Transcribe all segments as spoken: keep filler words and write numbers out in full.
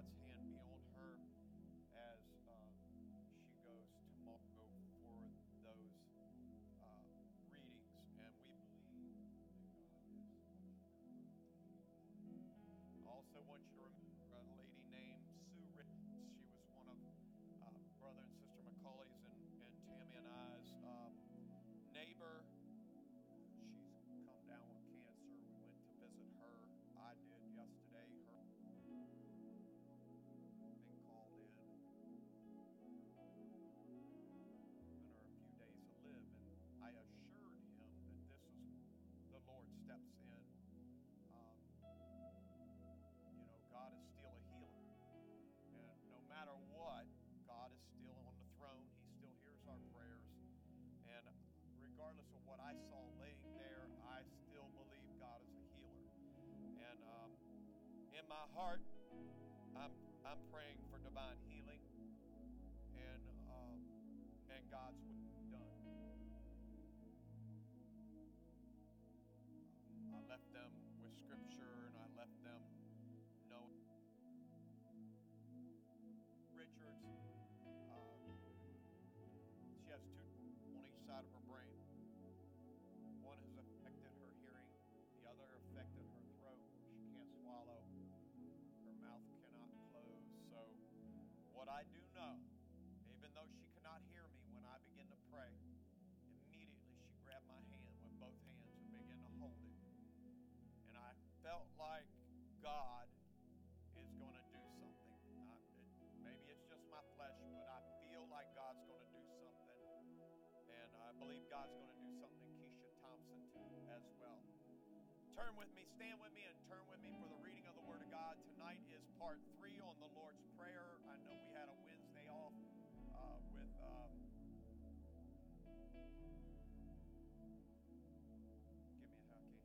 God's hand be on her as uh, she goes tomorrow for those uh, readings. And we believe that God is. I also want you to remember a lady named Sue Richards. She was one of uh, Brother and Sister McCauley's and, and Tammy and I's um, neighbor. She's come down with cancer. We went to visit her. I did yesterday. Her been called in, and her a few days to live. And I assured him that this is the Lord steps in. Um, you know, God is still a healer, and no matter what, God is still on the throne. He still hears our prayers, and regardless of what I saw laying there, I still believe God is a healer. And um, in my heart, I'm I'm praying for divine healing, and um, and God's will be done. I left them with scripture, and I left them knowing Richards. Um, she has two on each side of her brain. One has affected her hearing. The other affected her throat. She can't swallow. Her mouth cannot close. So what I do know, even though she cannot hear me when I begin to pray, immediately she grabbed my hand with both hands and began to hold it. And I felt like God is going to do something. I, it, maybe it's just my flesh, but I feel like God's going to do something. And I believe God's going to do something to Keisha Thompson too, as well. Turn with me, stand with me, and turn with me for the reading of the Word of God. Tonight is part three on the Lord's Prayer. I know we had a Wednesday off uh, with um, give me a, I can't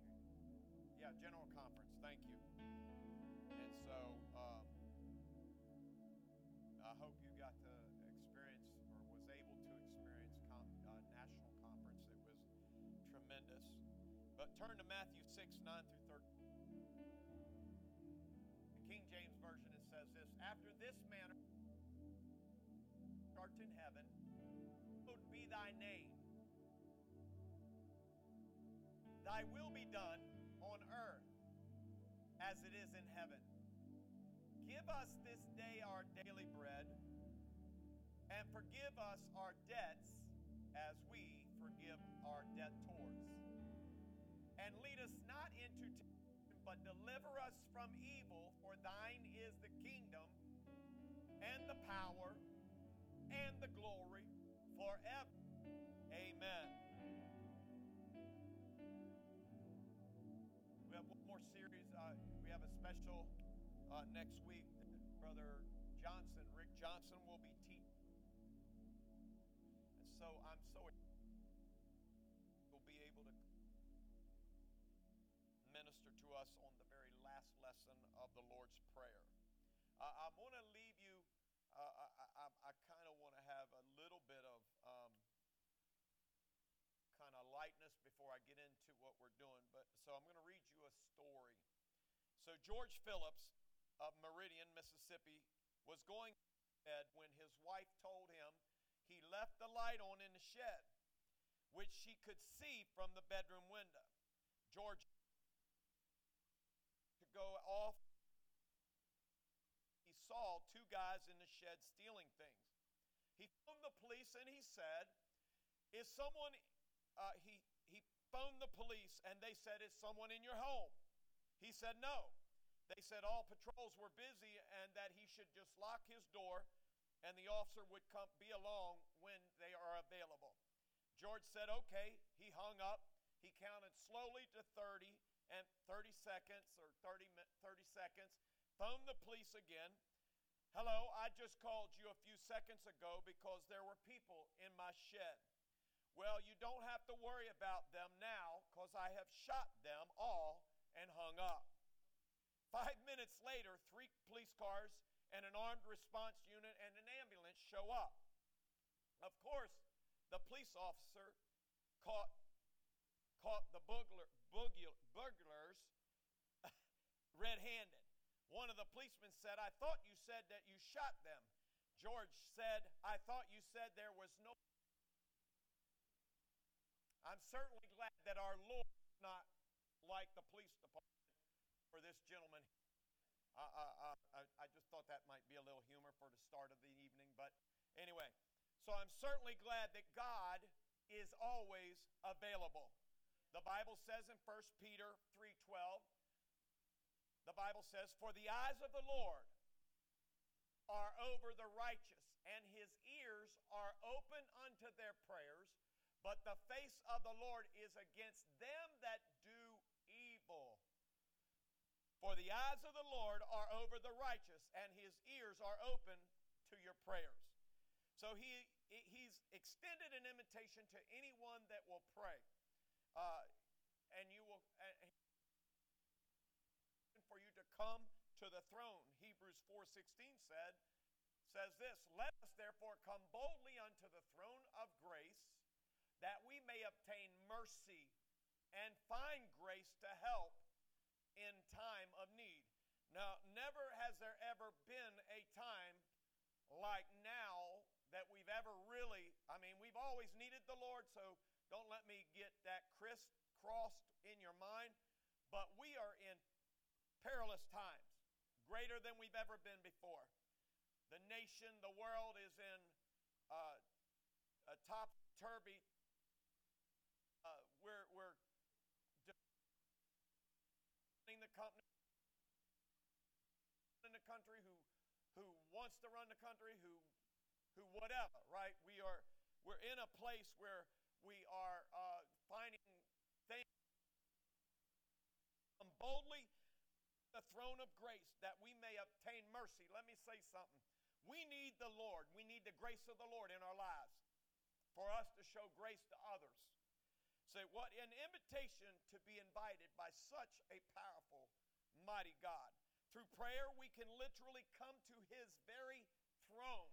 hear you. Yeah, General Conference. Thank you. And so um, I hope you got to experience or was able to experience com- uh, National Conference. It was tremendous. But turn to Matthew six, nine through thirteen. The King James Version, it says this: After this manner art in heaven, hallowed be thy name. Thy will be done on earth as it is in heaven. Give us this day our daily bread, and forgive us our debts as we forgive our debtors. And lead us not into temptation, but deliver us from evil. For thine is the kingdom, and the power, and the glory, forever. Amen. We have one more series. Uh, we have a special uh, next week. Brother Johnson, Rick Johnson, will be teaching. And so I'm so excited we'll be able to minister to us on the very last lesson of the Lord's Prayer. Uh, I want to leave you, uh, I, I, I kind of want to have a little bit of um, kind of lightness before I get into what we're doing. But so I'm going to read you a story. So George Phillips of Meridian, Mississippi, was going to bed when his wife told him he left the light on in the shed, which she could see from the bedroom window. George to go off, he saw two guys in the shed stealing things. He phoned the police and he said, is someone, uh, he, he phoned the police and they said, is someone in your home? He said, no. They said all patrols were busy and that he should just lock his door and the officer would come be along when they are available. George said, okay. He hung up. He counted slowly to thirty. And thirty seconds or thirty, thirty seconds, phoned the police again. Hello, I just called you a few seconds ago because there were people in my shed. Well, you don't have to worry about them now because I have shot them all and hung up. Five minutes later, three police cars and an armed response unit and an ambulance show up. Of course, the police officer caught caught the burglar, burglars red-handed. One of the policemen said, "I thought you said that you shot them." George said, "I thought you said there was no..." I'm certainly glad that our Lord is not like the police department for this gentleman. I, I, I, I just thought that might be a little humor for the start of the evening. But anyway, so I'm certainly glad that God is always available. The Bible says in First Peter three twelve, the Bible says, "For the eyes of the Lord are over the righteous, and his ears are open unto their prayers. But the face of the Lord is against them that do evil." For the eyes of the Lord are over the righteous, and his ears are open to your prayers. So he he's extended an invitation to anyone that will pray. Uh, and you will uh, for you to come to the throne. Hebrews four sixteen said says this, "Let us therefore come boldly unto the throne of grace, that we may obtain mercy and find grace to help in time of need." Now, never has there ever been a time like now that we've ever really, I mean, we've always needed the Lord, so don't let me get that crissed, crossed in your mind, but we are in perilous times, greater than we've ever been before. The nation, the world is in uh, a topsy-turvy. Uh, we're we're running the company in the country who who wants to run the country, who who whatever, right? We are we're in a place where we are uh, finding things boldly. The throne of grace, that we may obtain mercy. Let me say something. We need the Lord. We need the grace of the Lord in our lives for us to show grace to others. Say, what an invitation to be invited by such a powerful, mighty God. Through prayer, we can literally come to his very throne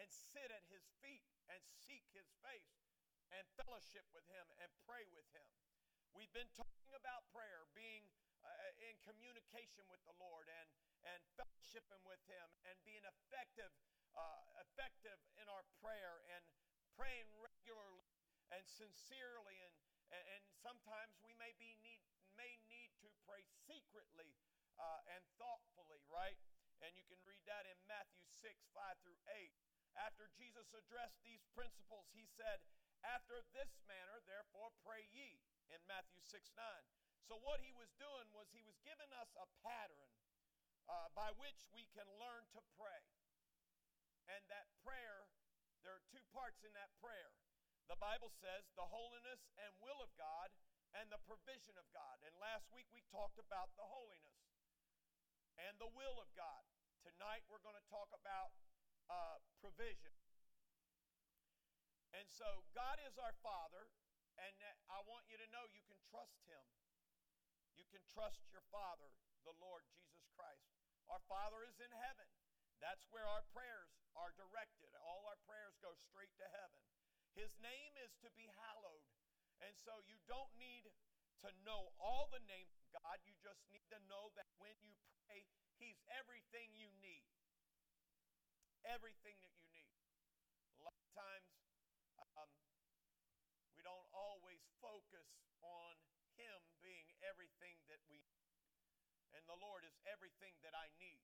and sit at his feet and seek his face and fellowship with him and pray with him. We've been talking about prayer being Uh, in communication with the Lord and, and fellowshipping with him and being effective uh, effective in our prayer and praying regularly and sincerely, and and, and sometimes we may be need may need to pray secretly uh, and thoughtfully, right? And you can read that in Matthew six, five through eight. After Jesus addressed these principles, he said, "After this manner, therefore, pray ye," in Matthew six, nine. So what he was doing was he was giving us a pattern uh, by which we can learn to pray. And that prayer, there are two parts in that prayer. The Bible says the holiness and will of God and the provision of God. And last week we talked about the holiness and the will of God. Tonight we're going to talk about uh, provision. And so God is our Father, and I want you to know you can trust him. You can trust your Father, the Lord Jesus Christ. Our Father is in heaven. That's where our prayers are directed. All our prayers go straight to heaven. His name is to be hallowed. And so you don't need to know all the names of God. You just need to know that when you pray, he's everything you need. Everything that you need. A lot of times, um, we don't always focus on him being everything that we need. And the Lord is everything that I need.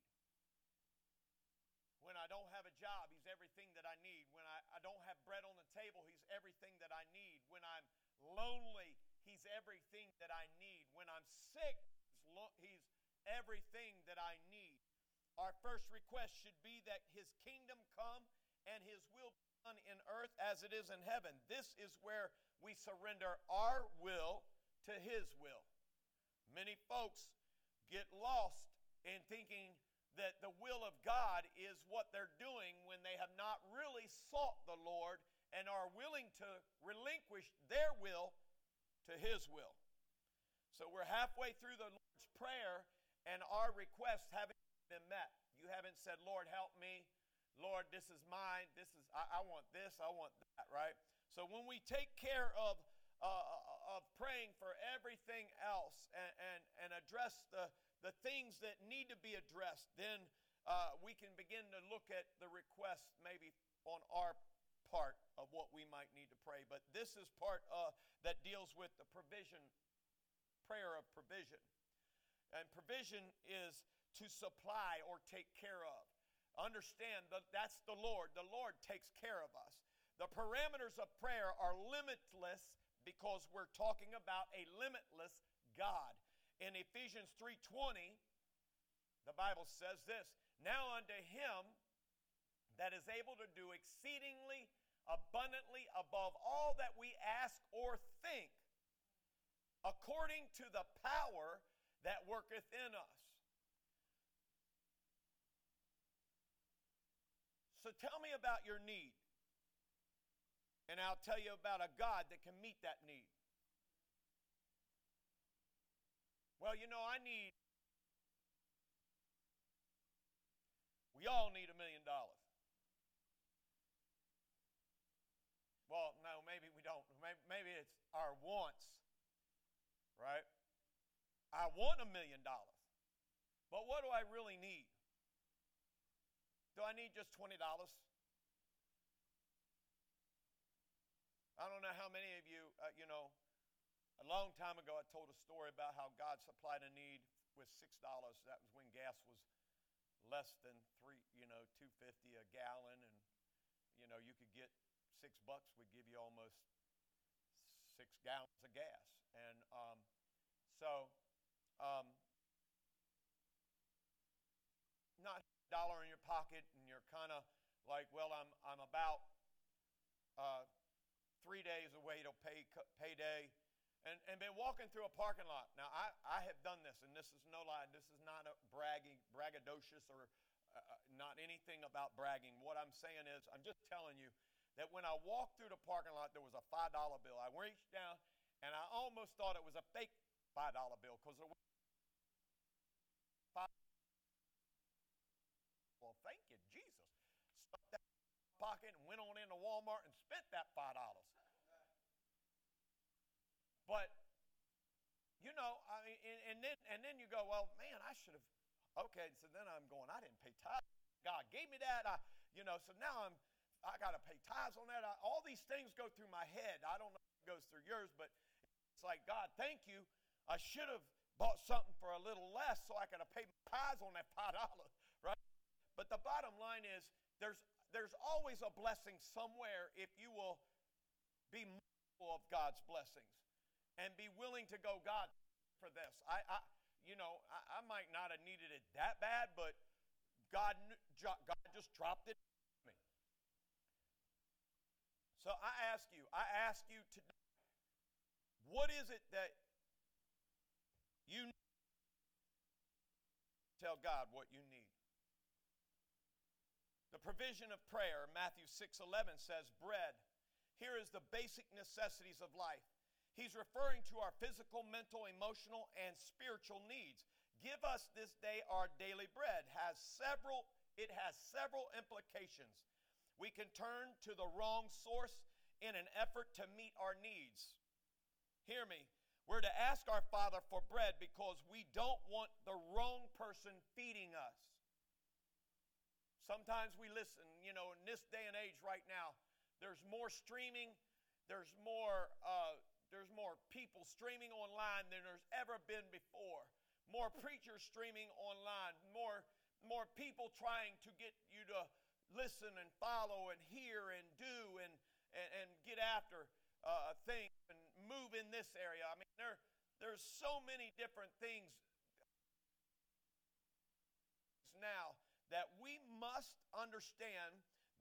When I don't have a job, he's everything that I need. When I, I don't have bread on the table, he's everything that I need. When I'm lonely, he's everything that I need. When I'm sick, he's, lo- he's everything that I need. Our first request should be that his kingdom come and his will be done in earth as it is in heaven. This is where we surrender our will to his will. Many folks get lost in thinking that the will of God is what they're doing when they have not really sought the Lord and are willing to relinquish their will to his will. So we're halfway through the Lord's Prayer and our requests haven't been met. You haven't said, "Lord, help me. Lord, this is mine. This is I, I want this. I want that," right? So when we take care of uh, of praying for everything else and, and, and address the, the things that need to be addressed, then uh, we can begin to look at the requests maybe on our part of what we might need to pray. But this is part uh, that deals with the provision, prayer of provision. And provision is to supply or take care of. Understand that that's the Lord. The Lord takes care of us. The parameters of prayer are limitless because we're talking about a limitless God. In Ephesians three twenty, the Bible says this, "Now unto him that is able to do exceedingly abundantly above all that we ask or think, according to the power that worketh in us." So tell me about your need, and I'll tell you about a God that can meet that need. Well, you know, I need, we all need a million dollars. Well, no, maybe we don't. Maybe it's our wants, right? I want a million dollars, but what do I really need? Do I need just twenty dollars? I don't know how many of you, uh, you know, a long time ago I told a story about how God supplied a need with six dollars. That was when gas was less than three, you know, two fifty a gallon. And, you know, you could get six bucks would give you almost six gallons of gas. And um, so um, not a dollar in your pocket and you're kind of like, well, I'm, I'm about... Uh, three days away till pay, payday, and, and been walking through a parking lot. Now, I, I have done this, and this is no lie. This is not a bragging, braggadocious or uh, not anything about bragging. What I'm saying is I'm just telling you that when I walked through the parking lot, there was a five dollar bill. I reached down, and I almost thought it was a fake five dollar bill because there was five dollars. Well, thank you, Jesus. Stop that. Pocket and went on into Walmart and spent that five dollars. But you know, I mean, and, and then and then you go, well, man, I should have. Okay, so then I'm going, I didn't pay tithes. God gave me that. I, you know, so now I'm, I got to pay tithes on that. I, all these things go through my head. I don't know if it goes through yours, but it's like, God, thank you. I should have bought something for a little less so I could have paid my tithes on that five dollars, right? But the bottom line is, there's There's always a blessing somewhere if you will be mindful of God's blessings and be willing to go, God, for this. I, I you know, I, I might not have needed it that bad, but God, God just dropped it on me. So I ask you, I ask you today, what is it that you need? Tell God what you need. The provision of prayer, Matthew six eleven says, bread. Here is the basic necessities of life. He's referring to our physical, mental, emotional, and spiritual needs. Give us this day our daily bread. Has several, it has several implications. We can turn to the wrong source in an effort to meet our needs. Hear me. We're to ask our Father for bread because we don't want the wrong person feeding us. Sometimes we listen, you know, in this day and age right now, there's more streaming, there's more, uh, there's more people streaming online than there's ever been before. More preachers streaming online, more, more people trying to get you to listen and follow and hear and do and and, and get after uh, things and move in this area. I mean, there there's so many different things now that we must understand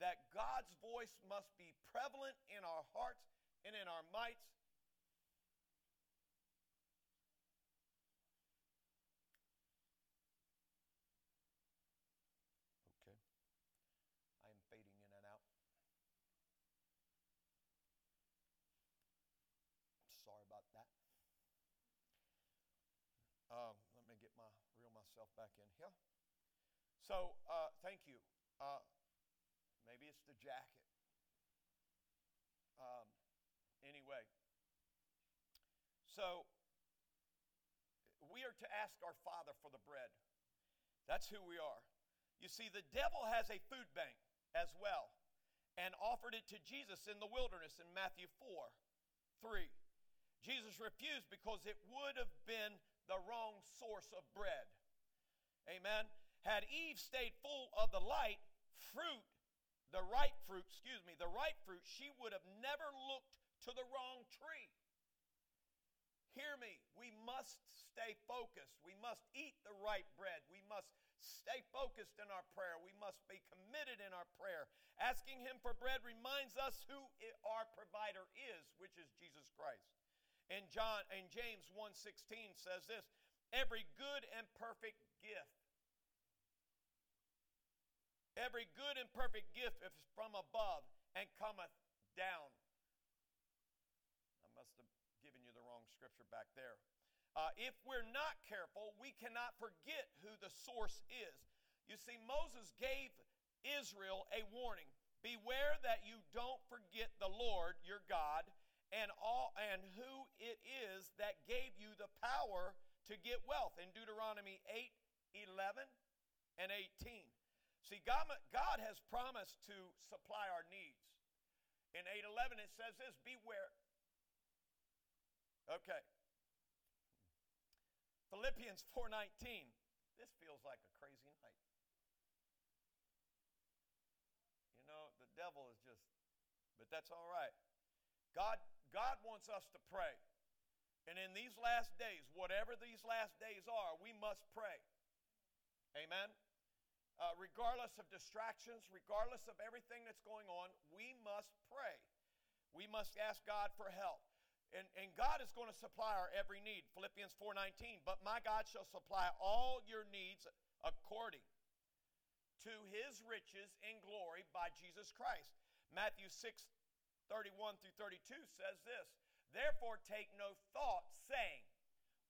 that God's voice must be prevalent in our hearts and in our minds. Okay. I am fading in and out. Sorry about that. Um, let me get my reel myself back in here. So, uh, thank you. Uh, maybe it's the jacket. Um, anyway, So we are to ask our Father for the bread. That's who we are. You see, the devil has a food bank as well, and offered it to Jesus in the wilderness in Matthew four three. Jesus refused because it would have been the wrong source of bread. Amen. Had Eve stayed full of the light fruit, the right fruit, excuse me, the right fruit, she would have never looked to the wrong tree. Hear me, we must stay focused. We must eat the right bread. We must stay focused in our prayer. We must be committed in our prayer. Asking Him for bread reminds us who our provider is, which is Jesus Christ. And John and James one sixteen says this, every good and perfect gift, every good and perfect gift is from above and cometh down. I must have giving you the wrong scripture back there. Uh, if we're not careful, we cannot forget who the source is. You see, Moses gave Israel a warning. Beware that you don't forget the Lord your God and all and who it is that gave you the power to get wealth in Deuteronomy eight eleven and eighteen. See, God, God has promised to supply our needs. In eight eleven it says this, beware. Okay. Philippians four nineteen. This feels like a crazy night. You know, the devil is just, but that's all right. God, God wants us to pray. And in these last days, whatever these last days are, we must pray. Amen? Uh, regardless of distractions, regardless of everything that's going on, we must pray. We must ask God for help. And, and God is going to supply our every need. Philippians four nineteen, but my God shall supply all your needs according to His riches in glory by Jesus Christ. Matthew six thirty-one through thirty-two says this, therefore take no thought, saying,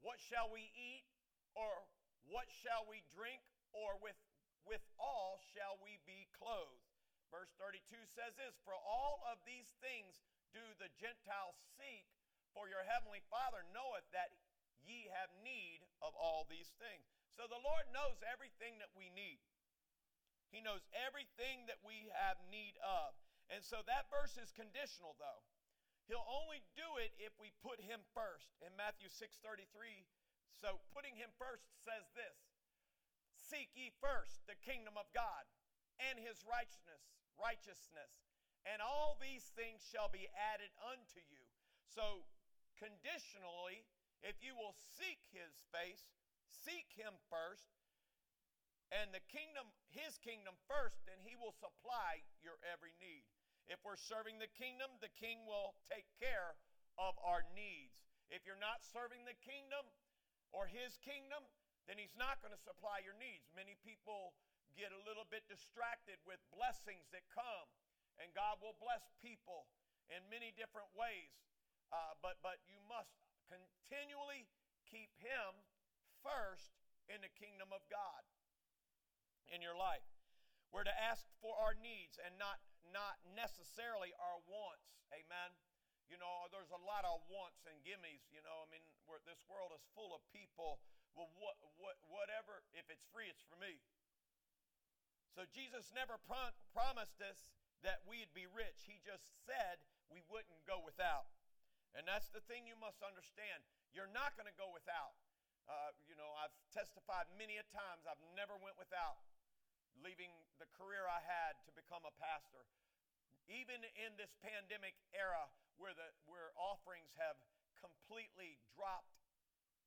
what shall we eat, or what shall we drink, or with withal shall we be clothed? Verse thirty-two says this, for all of these things do the Gentiles seek, for your heavenly Father knoweth that ye have need of all these things. So the Lord knows everything that we need. He knows everything that we have need of. And so that verse is conditional, though. He'll only do it if we put Him first. In Matthew six thirty-three, so putting Him first says this, seek ye first the kingdom of God and His righteousness, righteousness, and all these things shall be added unto you. So conditionally, if you will seek His face, seek Him first, and the kingdom, His kingdom first, then He will supply your every need. If we're serving the kingdom, the King will take care of our needs. If you're not serving the kingdom or His kingdom, then He's not going to supply your needs. Many people get a little bit distracted with blessings that come, and God will bless people in many different ways. Uh, but but you must continually keep Him first in the kingdom of God in your life. We're to ask for our needs and not, not necessarily our wants. Amen. You know, there's a lot of wants and gimmies. You know, I mean, we're, this world is full of people. Well, what, what, whatever, if it's free, it's for me. So Jesus never prom- promised us that we'd be rich. He just said we wouldn't go without. And that's the thing you must understand. You're not going to go without. Uh, you know, I've testified many a times I've never went without, leaving the career I had to become a pastor. Even in this pandemic era where the where offerings have completely dropped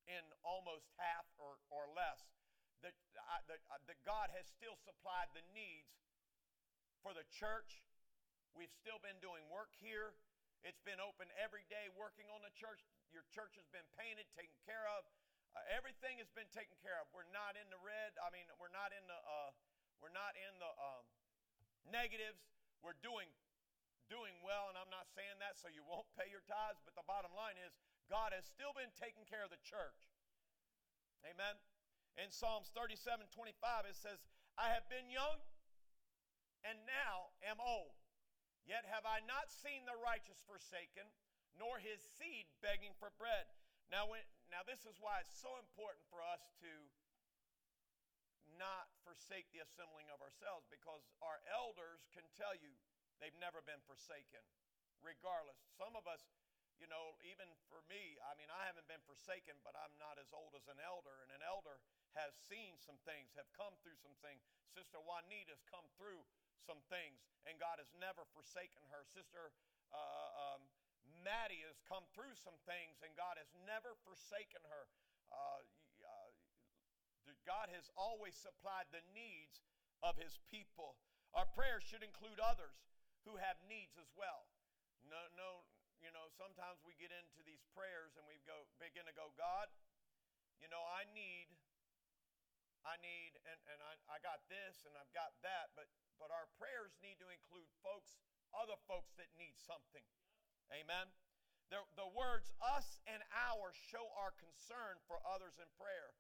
in almost half or, or less, that, I, that, that God has still supplied the needs for the church. We've still been doing work here. It's been open every day, working on the church. Your church has been painted, taken care of. Uh, everything has been taken care of. We're not in the red. I mean, we're not in the uh, we're not in the um, negatives. We're doing doing well, and I'm not saying that so you won't pay your tithes. But the bottom line is, God has still been taking care of the church. Amen. In Psalms thirty-seven twenty-five, it says, "I have been young, and now am old. Yet have I not seen the righteous forsaken, nor his seed begging for bread. Now, when, now this is why it's so important for us to not forsake the assembling of ourselves, because our elders can tell you they've never been forsaken, regardless. Some of us, you know, even for me, I mean, I haven't been forsaken, but I'm not as old as an elder, and an elder has seen some things, have come through some things. Sister Juanita has come through some things, and God has never forsaken her. Sister uh, um, Maddie has come through some things, and God has never forsaken her. Uh, uh, God has always supplied the needs of His people. Our prayers should include others who have needs as well. No, no, you know, sometimes we get into these prayers and we go begin to go, God, you know, I need, I need, and, and I, I got this and I've got that, but but our prayers need to include folks, other folks that need something. Amen. The, the words us and our show our concern for others in prayer.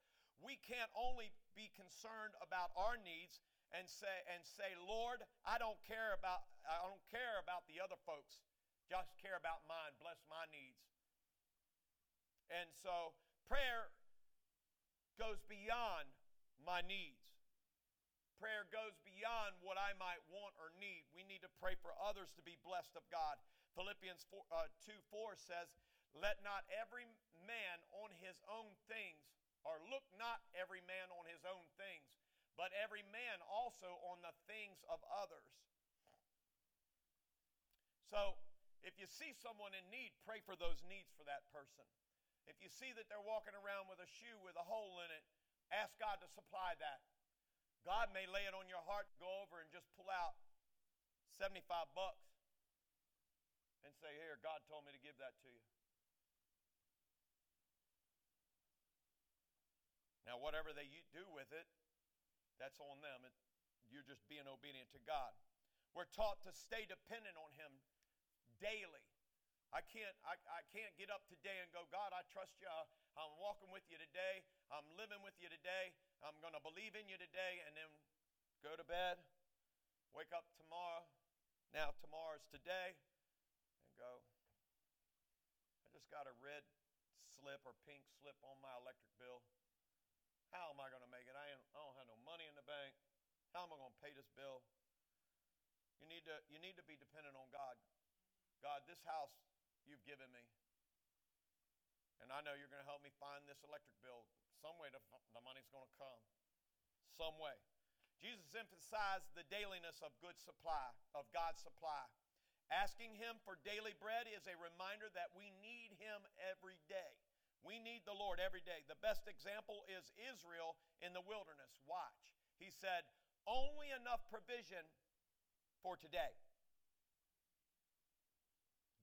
We can't only be concerned about our needs and say and say, Lord, I don't care about I don't care about the other folks. Just care about mine. Bless my needs. And so prayer goes beyond my needs. Prayer goes beyond what I might want or need. We need to pray for others to be blessed of God. Philippians two four says, let not every man on his own things, or look not every man on his own things, but every man also on the things of others. So if you see someone in need, pray for those needs for that person. If you see that they're walking around with a shoe with a hole in it, ask God to supply that. God may lay it on your heart to go over and just pull out seventy-five bucks and say, here, God told me to give that to you. Now, whatever they do with it, that's on them. It, you're just being obedient to God. We're taught to stay dependent on Him daily. I can't, I, I can't get up today and go, God, I trust you. I, I'm walking with you today. I'm living with you today. I'm going to believe in you today, and then go to bed, wake up tomorrow. Now tomorrow's today, and go, I just got a red slip or pink slip on my electric bill. How am I going to make it? I, ain't, I don't have no money in the bank. How am I going to pay this bill? You need to, you need to be dependent on God. God, this house you've given me, and I know you're going to help me find this electric bill. Some way the, the money's going to come. Some way. Jesus emphasized the dailiness of good supply, of God's supply. Asking Him for daily bread is a reminder that we need Him every day. We need the Lord every day. The best example is Israel in the wilderness. Watch. He said, only enough provision for today.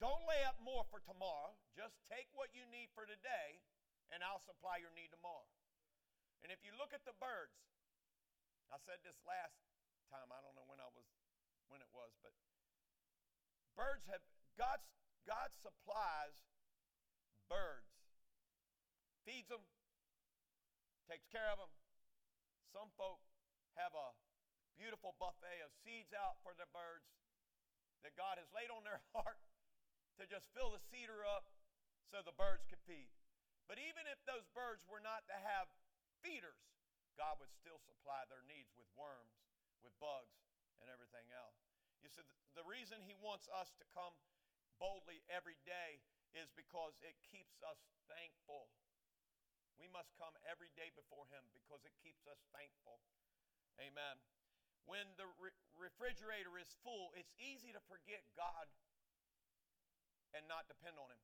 Don't lay up more for tomorrow. Just take what you need for today, and I'll supply your need tomorrow. And if you look at the birds, I said this last time, I don't know when I was, when it was, but birds have, God's, God supplies birds. Feeds them, takes care of them. Some folk have a beautiful buffet of seeds out for their birds that God has laid on their heart to just fill the cedar up so the birds could feed. But even if those birds were not to have feeders, God would still supply their needs with worms, with bugs, and everything else. You see, the reason He wants us to come boldly every day is because it keeps us thankful. We must come every day before Him because it keeps us thankful. Amen. When the re- refrigerator is full, it's easy to forget God and not depend on Him.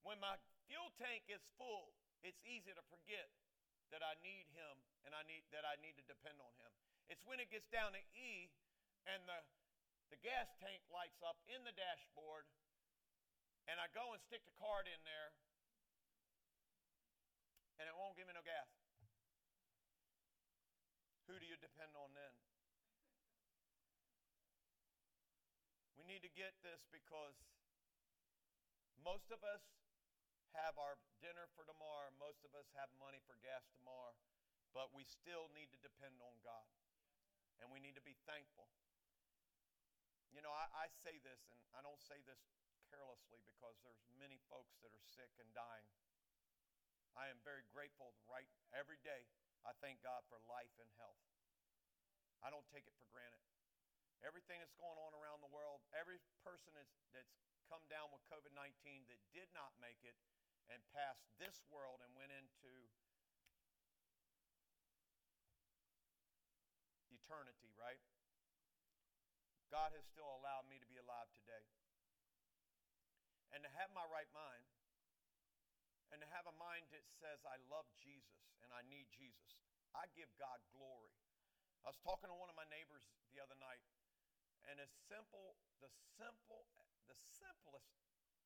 When my fuel tank is full, it's easy to forget that I need Him and I need that I need to depend on Him. It's when it gets down to E and the, the gas tank lights up in the dashboard and I go and stick the card in there and it won't give me no gas. Who do you depend on then? We need to get this because most of us have our dinner for tomorrow. Most of us have money for gas tomorrow. But we still need to depend on God. And we need to be thankful. You know, I, I say this, and I don't say this carelessly because there's many folks that are sick and dying. I am very grateful right every day. I thank God for life and health. I don't take it for granted. Everything that's going on around the world, every person that's, that's come down with COVID nineteen that did not make it and passed this world and went into eternity, right? God has still allowed me to be alive today. And to have my right mind, and to have a mind that says, I love Jesus and I need Jesus. I give God glory. I was talking to one of my neighbors the other night, and as simple, the simple, the simplest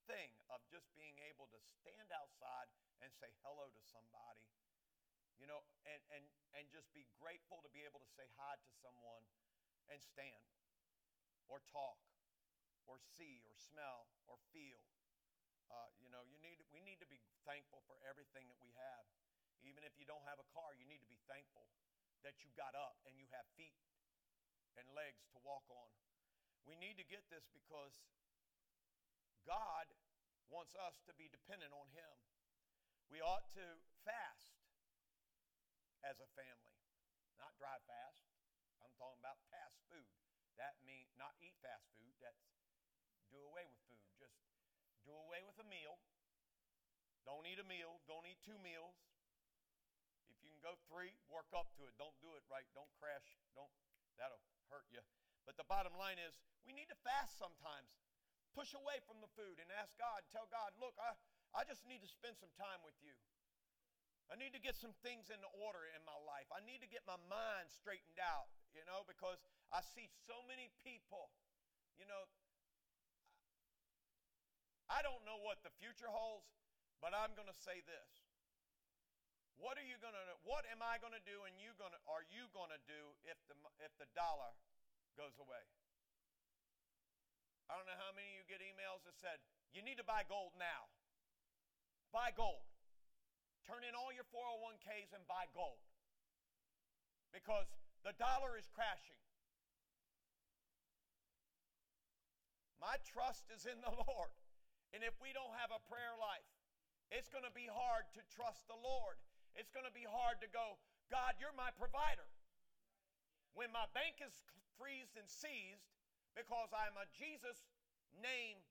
thing of just being able to stand outside and say hello to somebody, you know, and and and just be grateful to be able to say hi to someone and stand or talk or see or smell or feel. Uh, you know, you need. We need to be thankful for everything that we have. Even if you don't have a car, you need to be thankful that you got up and you have feet and legs to walk on. We need to get this because God wants us to be dependent on Him. We ought to fast as a family, not drive fast. I'm talking about fast food. That means not eat fast food. That's do away with food. Just do away with a meal. Don't eat a meal. Don't eat two meals. If you can go three, work up to it. Don't do it right. Don't crash. Don't. That'll hurt you. But the bottom line is we need to fast sometimes. Push away from the food and ask God. Tell God, look, I, I just need to spend some time with you. I need to get some things into order in my life. I need to get my mind straightened out, you know, because I see so many people, you know, I don't know what the future holds, but I'm going to say this. What are you going to what am I going to do and you going to are you going to do if the if the dollar goes away? I don't know how many of you get emails that said, "You need to buy gold now." Buy gold. Turn in all your four oh one k's and buy gold. Because the dollar is crashing. My trust is in the Lord. And if we don't have a prayer life, it's going to be hard to trust the Lord. It's going to be hard to go, God, you're my provider. When my bank is freezed and seized because I'm a Jesus name,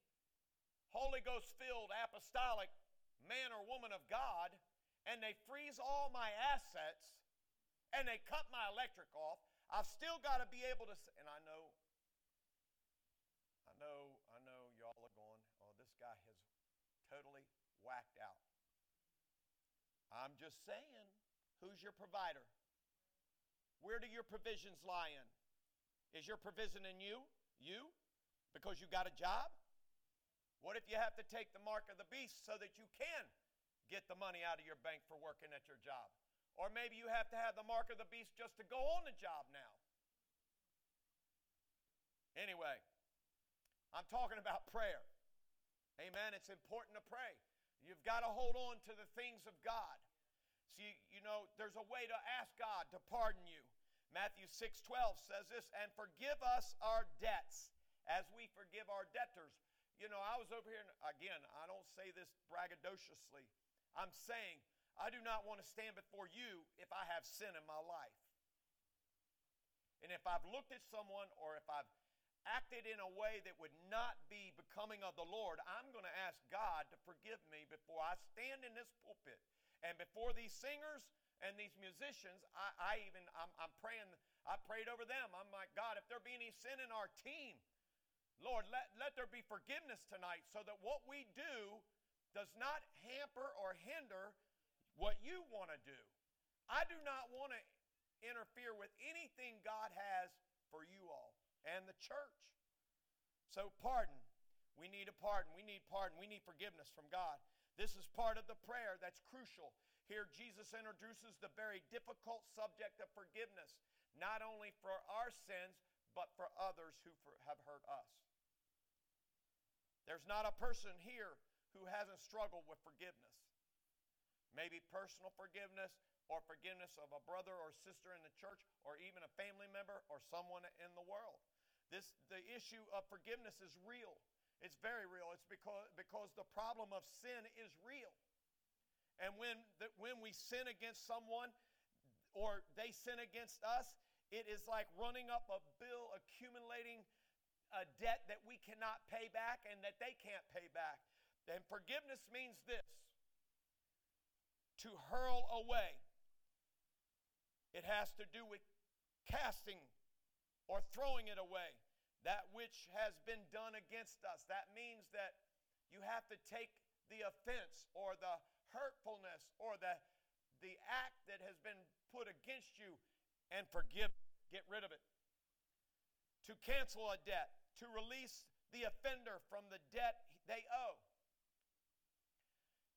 Holy Ghost filled, apostolic man or woman of God, and they freeze all my assets and they cut my electric off, I've still got to be able to, and I know I know, I know y'all are going, oh, this guy has totally whacked out. I'm just saying, who's your provider? Where do your provisions lie in? Is your provision in you? You? Because you got a job? What if you have to take the mark of the beast so that you can get the money out of your bank for working at your job? Or maybe you have to have the mark of the beast just to go on the job now. Anyway, I'm talking about prayer. Amen. It's important to pray. You've got to hold on to the things of God. See, you know, there's a way to ask God to pardon you. Matthew six twelve says this, and forgive us our debts as we forgive our debtors. You know, I was over here, and again, I don't say this braggadociously. I'm saying, I do not want to stand before you if I have sin in my life. And if I've looked at someone or if I've acted in a way that would not be becoming of the Lord, I'm going to ask God to forgive me before I stand in this pulpit. And before these singers and these musicians, I, I even, I'm, I'm praying, I prayed over them. I'm like, God, if there be any sin in our team, Lord, let, let there be forgiveness tonight so that what we do does not hamper or hinder what you want to do. I do not want to interfere with anything God has for you all and the church. So pardon. We need a pardon. We need pardon. We need forgiveness from God. This is part of the prayer that's crucial. Here Jesus introduces the very difficult subject of forgiveness, not only for our sins, but for others who for, have hurt us. There's not a person here who hasn't struggled with forgiveness. Maybe personal forgiveness, or forgiveness of a brother or sister in the church, or even a family member or someone in the world. This, the issue of forgiveness is real. It's very real. It's because, because the problem of sin is real. And when, the, when we sin against someone or they sin against us, it is like running up a bill, accumulating a debt that we cannot pay back and that they can't pay back. And forgiveness means this: to hurl away. It has to do with casting or throwing it away, that which has been done against us. That means that you have to take the offense or the hurtfulness or the, the act that has been put against you and forgive it. Get rid of it. To cancel a debt, to release the offender from the debt they owe.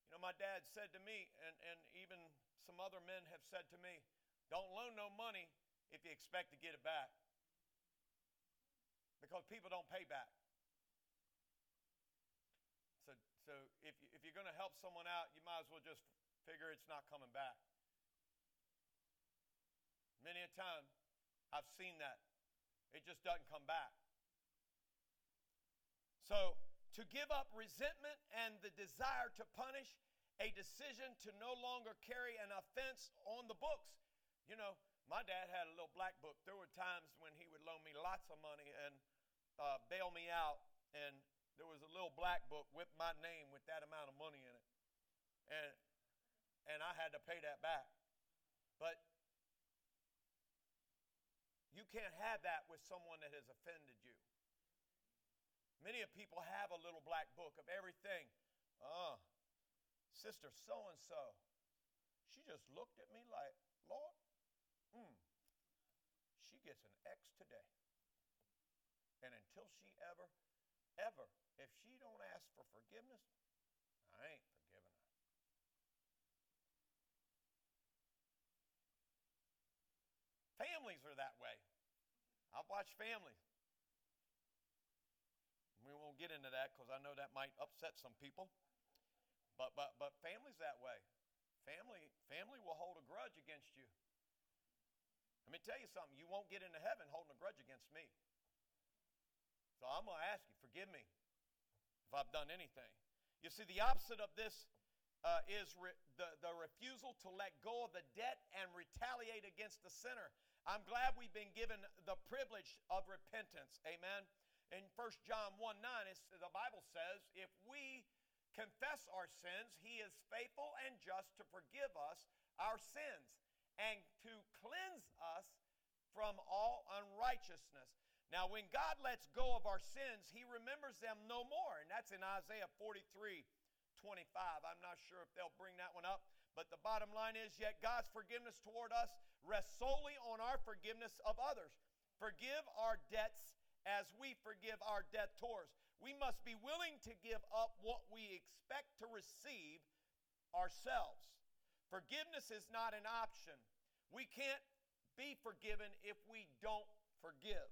You know, my dad said to me, and, and even some other men have said to me, don't loan no money if you expect to get it back. Because people don't pay back. So, so if, you, if you're going to help someone out, you might as well just figure it's not coming back. Many a time, I've seen that. It just doesn't come back. So, to give up resentment and the desire to punish, a decision to no longer carry an offense on the books. You know, my dad had a little black book. There were times when he would loan me lots of money and uh, bail me out, and there was a little black book with my name with that amount of money in it. And, and I had to pay that back. But you can't have that with someone that has offended you. Many of people have a little black book of everything. Uh, sister so-and-so, she just looked at me like, Lord, Mm, she gets an X today. And until she ever, ever, if she don't ask for forgiveness, I ain't forgiving her. Families are that way. I've watched families. We won't get into that because I know that might upset some people. But but but families that way. Family, family will hold a grudge against you. Let me tell you something. You won't get into heaven holding a grudge against me. So I'm going to ask you, forgive me if I've done anything. You see, the opposite of this uh, is re- the, the refusal to let go of the debt and retaliate against the sinner. I'm glad we've been given the privilege of repentance. Amen. In First John one nine, it's, the Bible says, if we confess our sins, He is faithful and just to forgive us our sins and to cleanse us from all unrighteousness. Now, when God lets go of our sins, He remembers them no more. And that's in Isaiah forty-three twenty-five. I'm not sure if they'll bring that one up. But the bottom line is, yet God's forgiveness toward us rests solely on our forgiveness of others. Forgive our debts as we forgive our debtors. We must be willing to give up what we expect to receive ourselves. Forgiveness is not an option. We can't be forgiven if we don't forgive.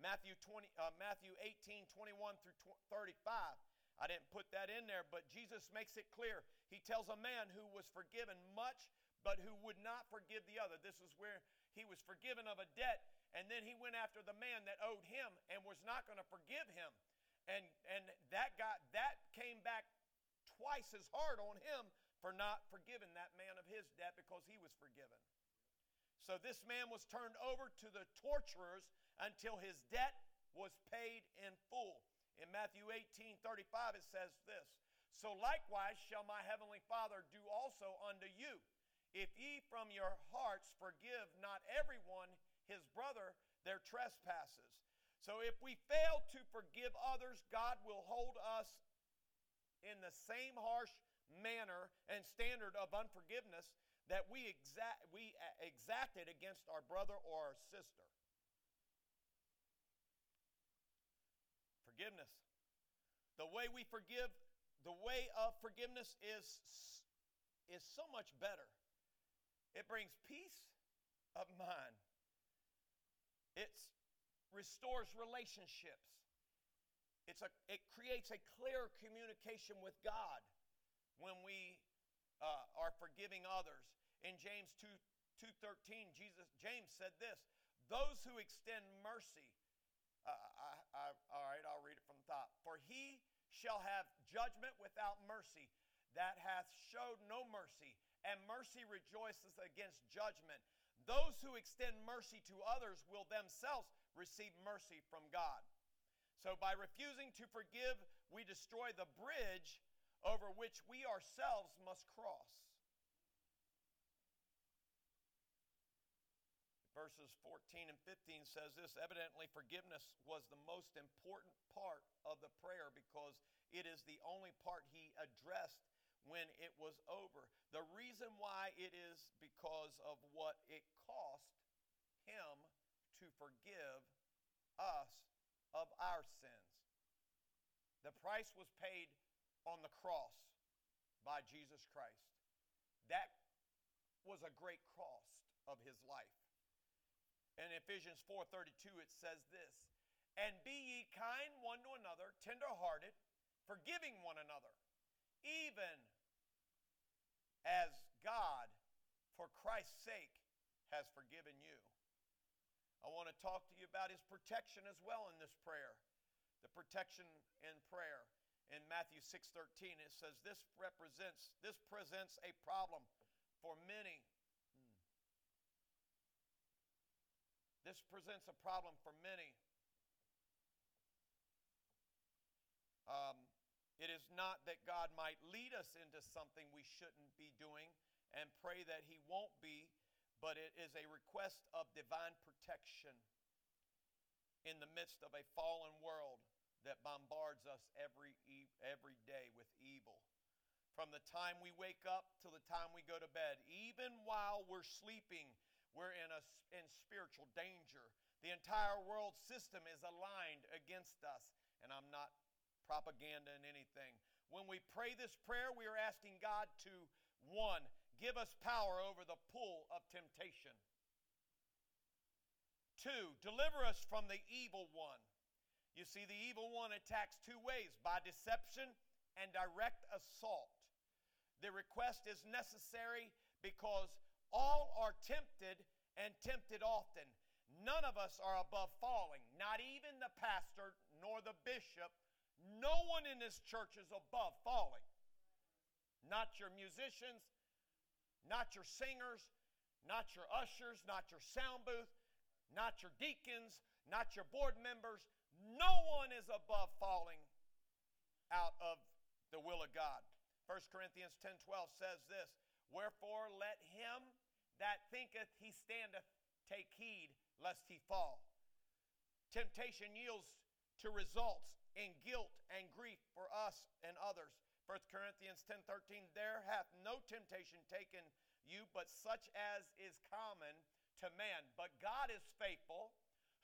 Matthew twenty, uh, Matthew eighteen, twenty-one through thirty-five. I didn't put that in there, but Jesus makes it clear. He tells a man who was forgiven much, but who would not forgive the other. This is where he was forgiven of a debt, and then he went after the man that owed him and was not going to forgive him. And, and that guy, that came back twice as hard on him for not forgiving that man of his debt because he was forgiven. So this man was turned over to the torturers until his debt was paid in full. In Matthew eighteen thirty-five, it says this: so likewise shall my heavenly Father do also unto you, if ye from your hearts forgive not everyone his brother their trespasses. So if we fail to forgive others, God will hold us in the same harsh manner and standard of unforgiveness that we exact we exacted against our brother or our sister. Forgiveness. The way we forgive, the way of forgiveness is, is so much better. It brings peace of mind. It restores relationships. It's a it creates a clear communication with God when we uh, are forgiving others. In James two thirteen, Jesus James said this: those who extend mercy I, I, all right, I'll read it from the top. For he shall have judgment without mercy, that hath showed no mercy, and mercy rejoiceth against judgment. Those who extend mercy to others will themselves receive mercy from God. So by refusing to forgive, we destroy the bridge over which we ourselves must cross. Verses fourteen and fifteen says this, evidently forgiveness was the most important part of the prayer because it is the only part he addressed when it was over. The reason why it is because of what it cost him to forgive us of our sins. The price was paid on the cross by Jesus Christ. That was a great cost of his life. In Ephesians four thirty-two it says this, and be ye kind one to another, tenderhearted, forgiving one another, even as God for Christ's sake has forgiven you. I want to talk to you about his protection as well in this prayer. The protection in prayer. In Matthew six thirteen it says this represents, this presents a problem for many. This presents a problem for many. Um, it is not that God might lead us into something we shouldn't be doing and pray that he won't be, but it is a request of divine protection in the midst of a fallen world that bombards us every, every day with evil. From the time we wake up till the time we go to bed, even while we're sleeping, we're in a, in spiritual danger. The entire world system is aligned against us. And I'm not propagandaing anything. When we pray this prayer, we are asking God to, one, give us power over the pull of temptation. Two, deliver us from the evil one. You see, the evil one attacks two ways, by deception and direct assault. The request is necessary because all are tempted and tempted often. None of us are above falling, not even the pastor nor the bishop. No one in this church is above falling. Not your musicians, not your singers, not your ushers, not your sound booth, not your deacons, not your board members. No one is above falling out of the will of God. First Corinthians ten twelve says this, wherefore let him that thinketh he standeth take heed lest he fall. Temptation yields to results in guilt and grief for us and others. First Corinthians ten thirteen, there hath no temptation taken you but such as is common to man. But God is faithful,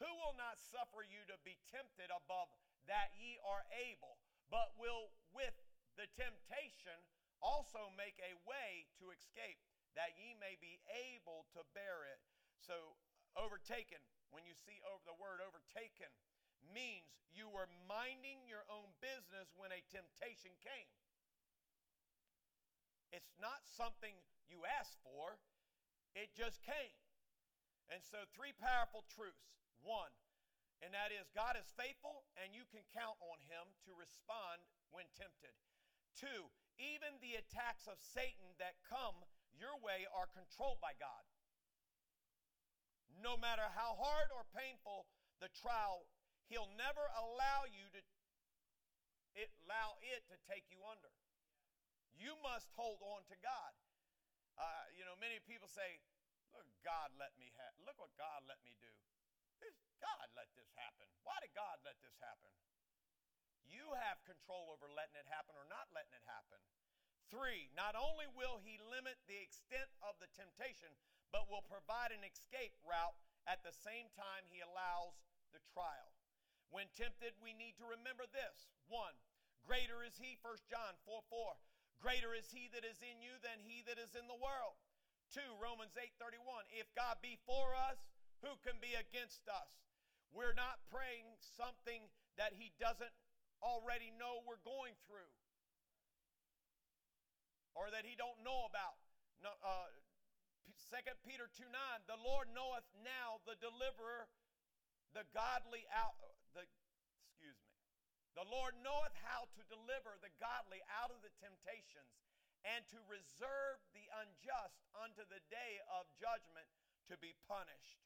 who will not suffer you to be tempted above that ye are able, but will with the temptation also make a way to escape, that ye may be able to bear it. So overtaken, when you see over the word overtaken, means you were minding your own business when a temptation came. It's not something you asked for. It just came. And so three powerful truths. One, and that is God is faithful and you can count on him to respond when tempted. Two, even the attacks of Satan that come your way are controlled by God. No matter how hard or painful the trial, he'll never allow you to it, allow it to take you under. You must hold on to God. Uh, you know, many people say, "Look, God let me ha- look what God let me do. God let this happen. Why did God let this happen?" You have control over letting it happen or not letting it happen. Three, not only will he limit the extent of the temptation, but will provide an escape route at the same time he allows the trial. When tempted, we need to remember this. One, greater is he, First John four four. Greater is he that is in you than he that is in the world. Two, Romans eight thirty-one. If God be for us, who can be against us? We're not praying something that he doesn't already know we're going through or that he don't know about. No, uh, Second Peter two nine, the Lord knoweth now the deliverer, the godly out, the, excuse me. The Lord knoweth how to deliver the godly out of the temptations, and to reserve the unjust unto the day of judgment to be punished.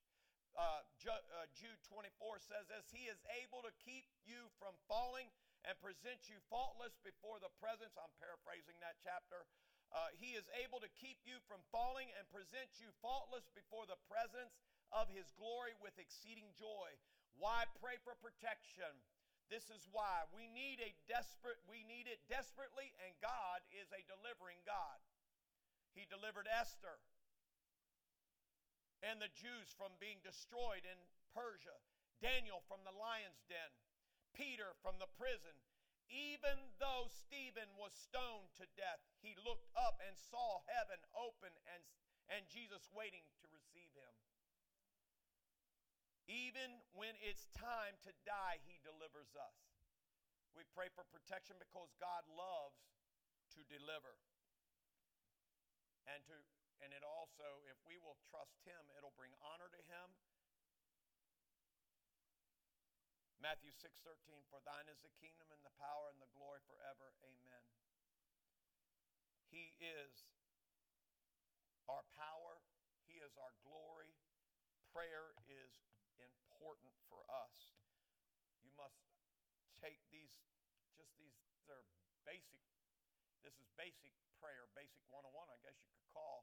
Uh, Ju- uh, Jude twenty-four says this, He is able to keep you from falling and present you faultless before the presence. I'm paraphrasing that chapter. Uh, he is able to keep you from falling and present you faultless before the presence of His glory with exceeding joy. Why pray for protection? This is why we need a desperate. We need it desperately, and God is a delivering God. He delivered Esther and the Jews from being destroyed in Persia, Daniel from the lion's den, Peter from the prison. Even though Stephen was stoned to death, he looked up and saw heaven open and, and Jesus waiting to receive him. Even when it's time to die, He delivers us. We pray for protection because God loves to deliver. And to and it also, if we will trust Him, it'll bring honor to Him. Matthew six thirteen, for thine is the kingdom and the power and the glory forever. Amen. He is our power. He is our glory. Prayer is important for us. You must take these, just these, they're basic. This is basic prayer, basic one oh one, I guess you could call,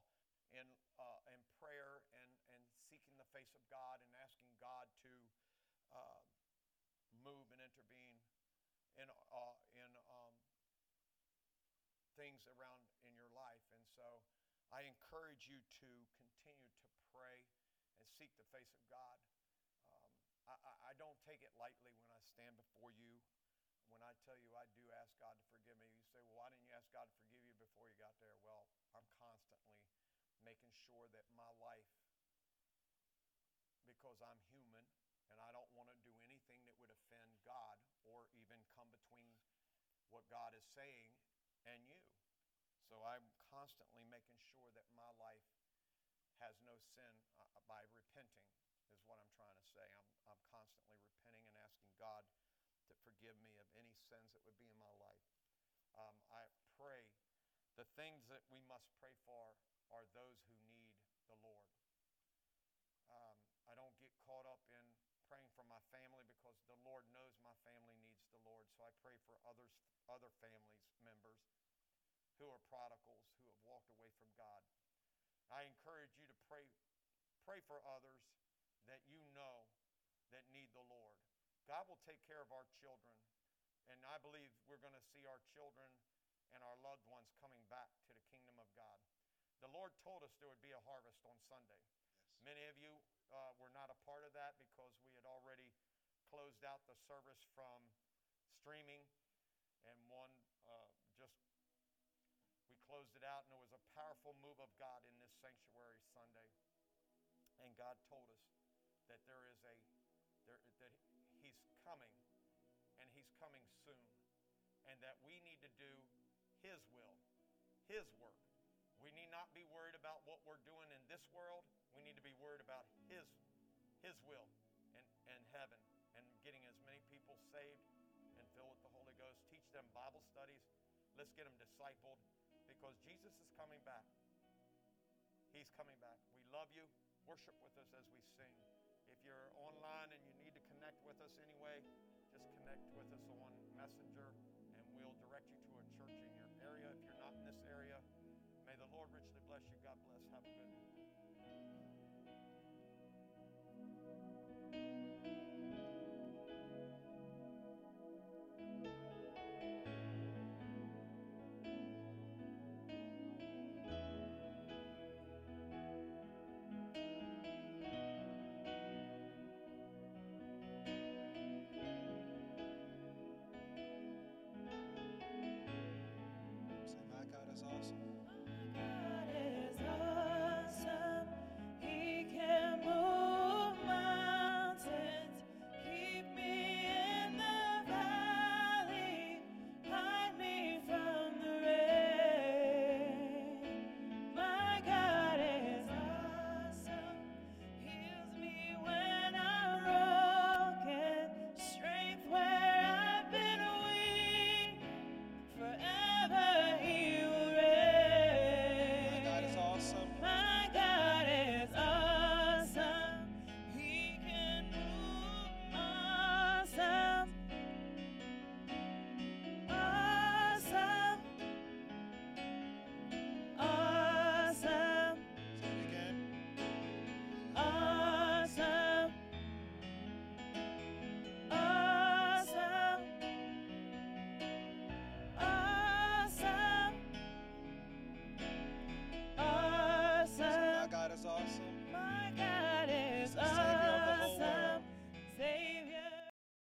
in, uh, in prayer and, and seeking the face of God and asking God to uh, move and intervene in uh, in um, things around in your life. And so I encourage you to continue to pray and seek the face of God. Um, I, I don't take it lightly when I stand before you. When I tell you I do ask God to forgive me, you say, well, why didn't you ask God to forgive you before you got there? Well, I'm constantly making sure that my life, because I'm human, and I don't want to do anything that would offend God or even come between what God is saying and you. So I'm constantly making sure that my life has no sin uh, by repenting, is what I'm trying to say. I'm, I'm constantly repenting and asking God to forgive me of any sins that would be in my life. Um, I pray. The things that we must pray for are those who need the Lord. Um, I don't get caught up in praying for my family because the Lord knows my family needs the Lord. So I pray for others, other families, members who are prodigals, who have walked away from God. I encourage you to pray, pray for others that you know that need the Lord. God will take care of our children. And I believe we're going to see our children and our loved ones coming back to the kingdom of God. The Lord told us there would be a harvest on Sunday. Yes. Many of you uh, were not a part of that because we had already closed out the service from streaming. And one uh, just... We closed it out, and there was a powerful move of God in this sanctuary Sunday. And God told us that there is a, there, that He's coming, and He's coming soon, and that we need to do His will, His work. We need not be worried about what we're doing in this world. We need to be worried about His, His will, and, and heaven, and getting as many people saved and filled with the Holy Ghost. Teach them Bible studies. Let's get them discipled. Because Jesus is coming back. He's coming back. We love you. Worship with us as we sing. If you're online and you need to connect with us anyway, just connect with us on Messenger, and we'll direct you to a church in your area. If you're not in this area, may the Lord richly bless you. God bless. Have a good day.